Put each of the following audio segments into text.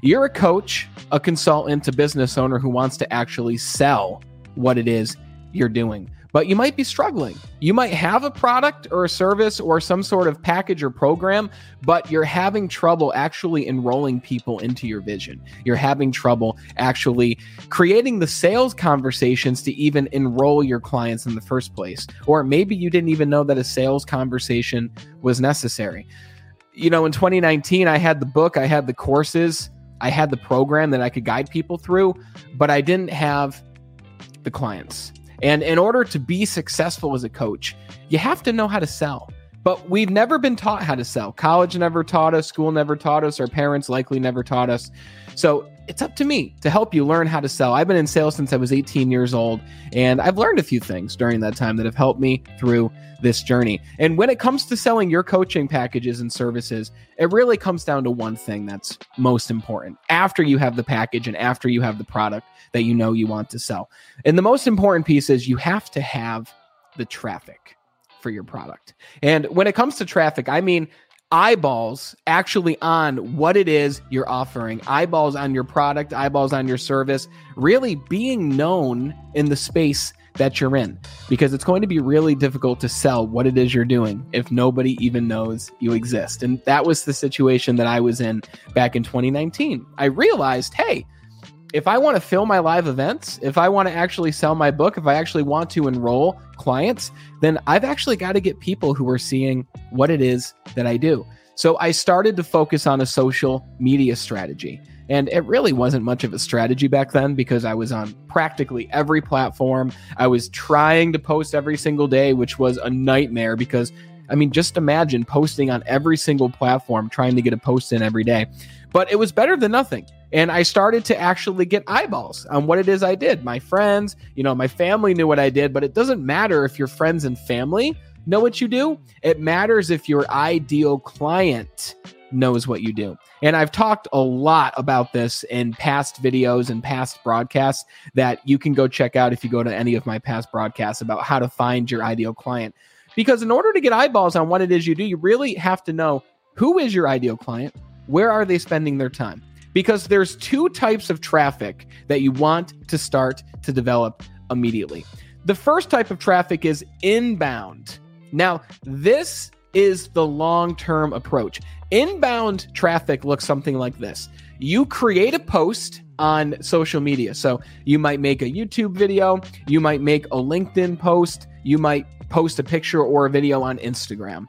You're a coach, a consultant, a business owner who wants to actually sell what it is you're doing. But you might be struggling. You might have a product or a service or some sort of package or program, but you're having trouble actually enrolling people into your vision. You're having trouble actually creating the sales conversations to even enroll your clients in the first place. Or maybe you didn't even know that a sales conversation was necessary. You know, in 2019, I had the book, I had the courses, I had the program that I could guide people through, but I didn't have the clients. And in order to be successful as a coach, you have to know how to sell. But we've never been taught how to sell. College never taught us. School never taught us. Our parents likely never taught us. So it's up to me to help you learn how to sell. I've been in sales since I was 18 years old, and I've learned a few things during that time that have helped me through this journey. And when it comes to selling your coaching packages and services, it really comes down to one thing that's most important after you have the package and after you have the product that you know you want to sell. And the most important piece is you have to have the traffic for your product. And when it comes to traffic, I mean eyeballs actually on what it is you're offering, eyeballs on your product, eyeballs on your service, really being known in the space that you're in, because it's going to be really difficult to sell what it is you're doing if nobody even knows you exist. And that was the situation that I was in back in 2019. I realized, hey, if I want to fill my live events, if I want to actually sell my book, if I actually want to enroll clients, then I've actually got to get people who are seeing what it is that I do. So I started to focus on a social media strategy. And it really wasn't much of a strategy back then because I was on practically every platform. I was trying to post every single day, which was a nightmare because, I mean, just imagine posting on every single platform, trying to get a post in every day. But it was better than nothing. And I started to actually get eyeballs on what it is I did. My friends, you know, my family knew what I did, but it doesn't matter if your friends and family know what you do. It matters if your ideal client knows what you do. And I've talked a lot about this in past videos and past broadcasts that you can go check out if you go to any of my past broadcasts about how to find your ideal client. Because in order to get eyeballs on what it is you do, you really have to know who is your ideal client, where are they spending their time? Because there's two types of traffic that you want to start to develop immediately. The first type of traffic is inbound. Now, this is the long-term approach. Inbound traffic looks something like this. You create a post on social media. So you might make a YouTube video. You might make a LinkedIn post. You might post a picture or a video on Instagram.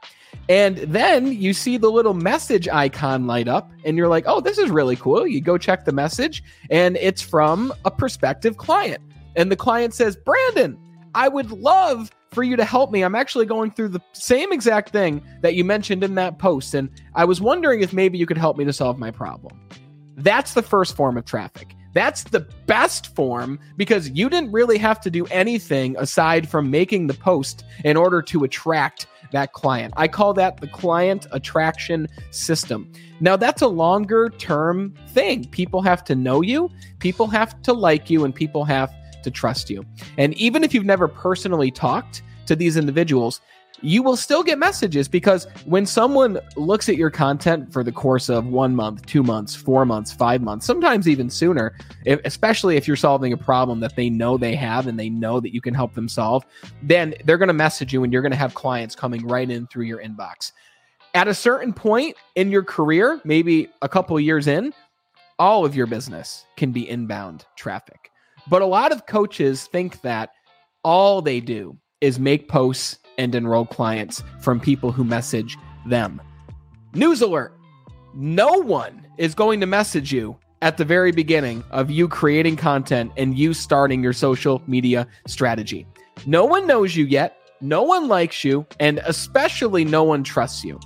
And then you see the little message icon light up and you're like, oh, this is really cool. You go check the message and it's from a prospective client. And the client says, Brandon, I would love for you to help me. I'm actually going through the same exact thing that you mentioned in that post. And I was wondering if maybe you could help me to solve my problem. That's the first form of traffic. That's the best form because you didn't really have to do anything aside from making the post in order to attract that client. I call that the client attraction system. Now, that's a longer term thing. People have to know you, people have to like you, and people have to trust you. And even if you've never personally talked to these individuals, you will still get messages because when someone looks at your content for the course of 1 month, 2 months, 4 months, 5 months, sometimes even sooner, especially if you're solving a problem that they know they have and they know that you can help them solve, then they're going to message you and you're going to have clients coming right in through your inbox. At a certain point in your career, maybe a couple of years in, all of your business can be inbound traffic. But a lot of coaches think that all they do is make posts and enroll clients from people who message them. News alert, no one is going to message you at the very beginning of you creating content and you starting your social media strategy. No one knows you yet, no one likes you, and especially no one trusts you.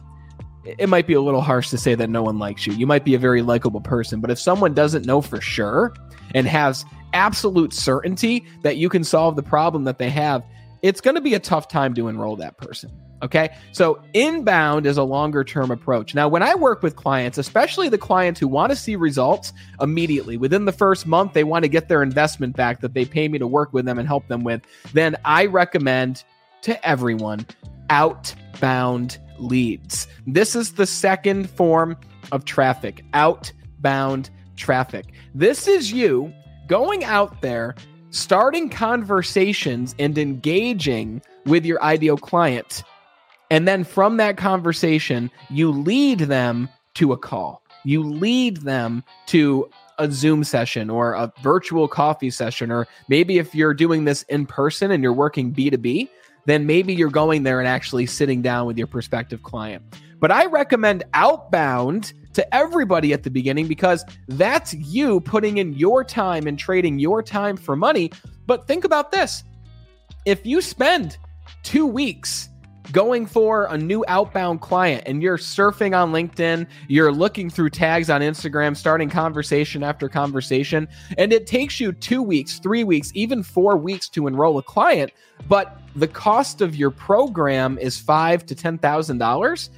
It might be a little harsh to say that no one likes you. You might be a very likable person, but if someone doesn't know for sure and has absolute certainty that you can solve the problem that they have, it's going to be a tough time to enroll that person, okay? So inbound is a longer-term approach. Now, when I work with clients, especially the clients who want to see results immediately, within the first month, they want to get their investment back that they pay me to work with them and help them with, then I recommend to everyone outbound leads. This is the second form of traffic, outbound traffic. This is you going out there, starting conversations and engaging with your ideal client. And then from that conversation, you lead them to a call. You lead them to a Zoom session or a virtual coffee session. Or maybe if you're doing this in person and you're working B2B, then maybe you're going there and actually sitting down with your prospective client. But I recommend outbound to everybody at the beginning, because that's you putting in your time and trading your time for money. But think about this. If you spend 2 weeks going for a new outbound client and you're surfing on LinkedIn, you're looking through tags on Instagram, starting conversation after conversation, and it takes you 2 weeks, 3 weeks, even 4 weeks to enroll a client, but the cost of your program is $5,000 to $10,000,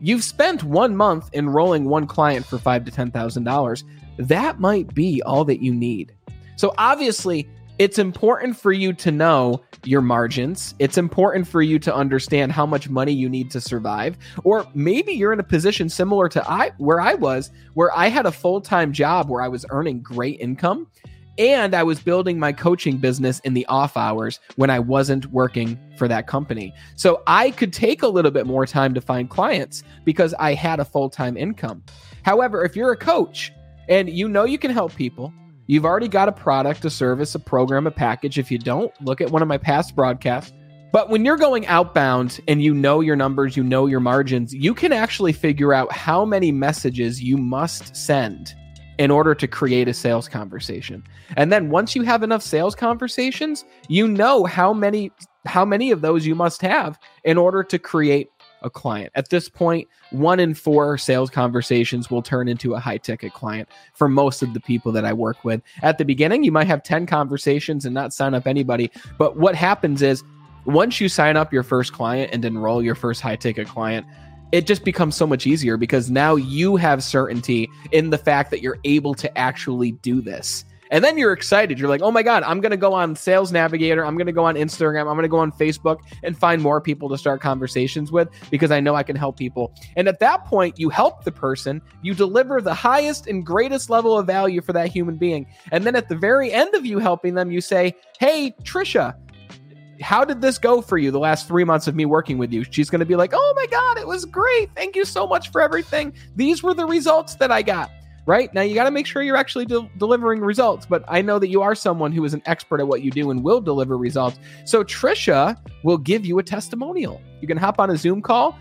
you've spent 1 month enrolling one client for $5,000 to $10,000. That might be all that you need. So obviously, it's important for you to know your margins. It's important for you to understand how much money you need to survive. Or maybe you're in a position similar to where I had a full-time job where I was earning great income and I was building my coaching business in the off hours when I wasn't working for that company. So I could take a little bit more time to find clients because I had a full-time income. However, if you're a coach and you know you can help people, you've already got a product, a service, a program, a package. If you don't, look at one of my past broadcasts. But when you're going outbound and you know your numbers, you know your margins, you can actually figure out how many messages you must send in order to create a sales conversation. And then once you have enough sales conversations, you know how many of those you must have in order to create a client. At this point, 1 in 4 sales conversations will turn into a high ticket client for most of the people that I work with. At the beginning, you might have 10 conversations and not sign up anybody. But what happens is once you sign up your first client and enroll your first high ticket client, it just becomes so much easier because now you have certainty in the fact that you're able to actually do this. And then you're excited. You're like, oh my God, I'm going to go on Sales Navigator. I'm going to go on Instagram. I'm going to go on Facebook and find more people to start conversations with because I know I can help people. And at that point, you help the person. You deliver the highest and greatest level of value for that human being. And then at the very end of you helping them, you say, hey, Trisha, how did this go for you the last 3 months of me working with you? She's going to be like, oh my God, it was great. Thank you so much for everything. These were the results that I got. Right? Now, you got to make sure you're actually delivering results, but I know that you are someone who is an expert at what you do and will deliver results. So Trisha will give you a testimonial. You can hop on a Zoom call,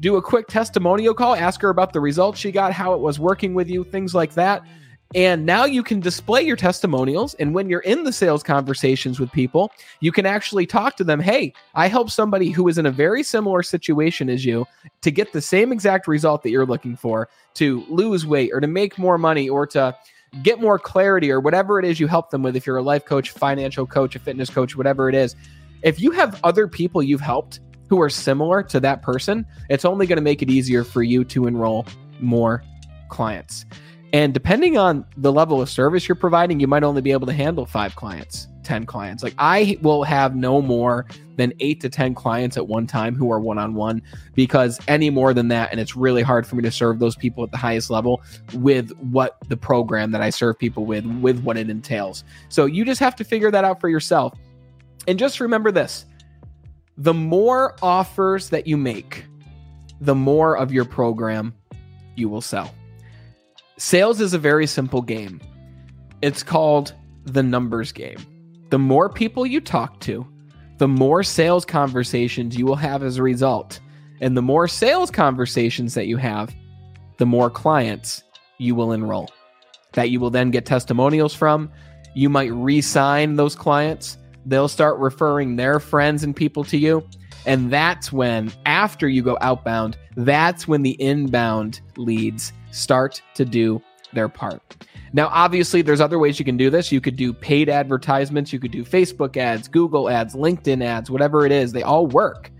do a quick testimonial call, ask her about the results she got, how it was working with you, things like that. And now you can display your testimonials. And when you're in the sales conversations with people, you can actually talk to them. Hey, I helped somebody who is in a very similar situation as you to get the same exact result that you're looking for, to lose weight or to make more money or to get more clarity or whatever it is you help them with. If you're a life coach, financial coach, a fitness coach, whatever it is, if you have other people you've helped who are similar to that person, it's only going to make it easier for you to enroll more clients. And depending on the level of service you're providing, you might only be able to handle 5 clients, 10 clients. Like I will have no more than 8 to 10 clients at one time who are one-on-one, because any more than that, and it's really hard for me to serve those people at the highest level with what the program that I serve people with what it entails. So you just have to figure that out for yourself. And just remember this, the more offers that you make, the more of your program you will sell. Sales is a very simple game. It's called the numbers game. The more people you talk to, the more sales conversations you will have as a result. And the more sales conversations that you have, the more clients you will enroll that you will then get testimonials from. You might re-sign those clients. They'll start referring their friends and people to you. And that's when, after you go outbound, that's when the inbound leads start to do their part. Now, obviously, there's other ways you can do this. You could do paid advertisements. You could do Facebook ads, Google ads, LinkedIn ads, whatever it is. They all work.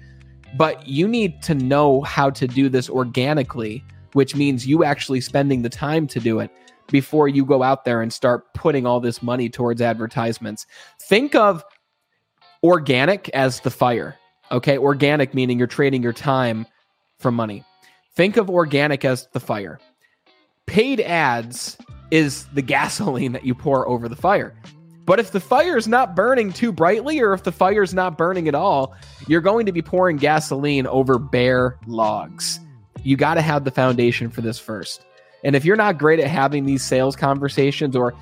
But you need to know how to do this organically, which means you actually spending the time to do it before you go out there and start putting all this money towards advertisements. Think of organic as the fire. Okay, organic meaning you're trading your time for money. Think of organic as the fire. Paid ads is the gasoline that you pour over the fire. But if the fire is not burning too brightly, or if the fire is not burning at all, you're going to be pouring gasoline over bare logs. You got to have the foundation for this first. And if you're not great at having these sales conversations, or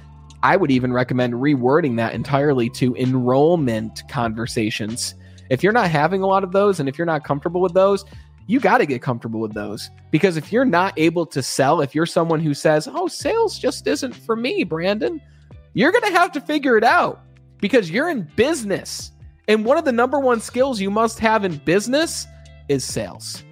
I would even recommend rewording that entirely to enrollment conversations. If you're not having a lot of those, and if you're not comfortable with those, you got to get comfortable with those. Because if you're not able to sell, if you're someone who says, oh, sales just isn't for me, Brandon, you're going to have to figure it out, because you're in business. And one of the number one skills you must have in business is sales.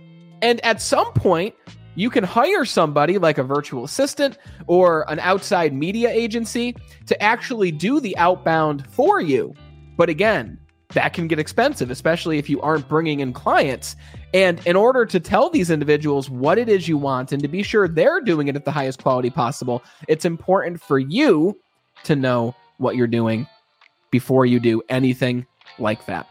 And at some point, you can hire somebody like a virtual assistant or an outside media agency to actually do the outbound for you. But again, that can get expensive, especially if you aren't bringing in clients. And in order to tell these individuals what it is you want and to be sure they're doing it at the highest quality possible, it's important for you to know what you're doing before you do anything like that.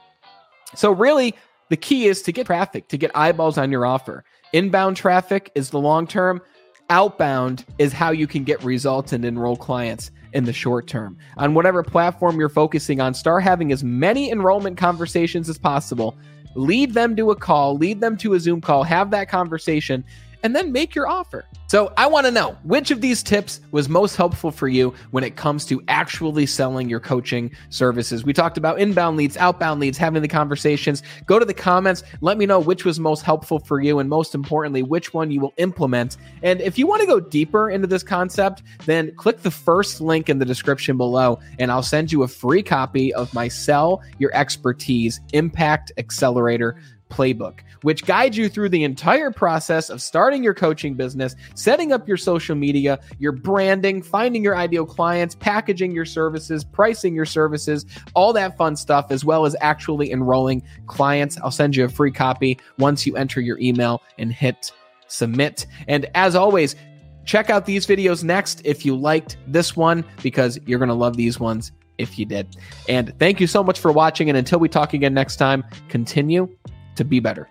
So really, the key is to get traffic, to get eyeballs on your offer. Inbound traffic is the long term. Outbound is how you can get results and enroll clients in the short term. On whatever platform you're focusing on, start having as many enrollment conversations as possible. Lead them to a call, lead them to a Zoom call, have that conversation, and then make your offer. So I want to know, which of these tips was most helpful for you when it comes to actually selling your coaching services? We talked about inbound leads, outbound leads, having the conversations. Go to the comments. Let me know which was most helpful for you, and most importantly, which one you will implement. And if you want to go deeper into this concept, then click the first link in the description below, and I'll send you a free copy of my Sell Your Expertise Impact Accelerator Playbook, which guides you through the entire process of starting your coaching business, setting up your social media, your branding, finding your ideal clients, packaging your services, pricing your services, all that fun stuff, as well as actually enrolling clients. I'll send you a free copy once you enter your email and hit submit. And as always, check out these videos next if you liked this one, because you're going to love these ones if you did. And thank you so much for watching. And until we talk again next time, continue to be better.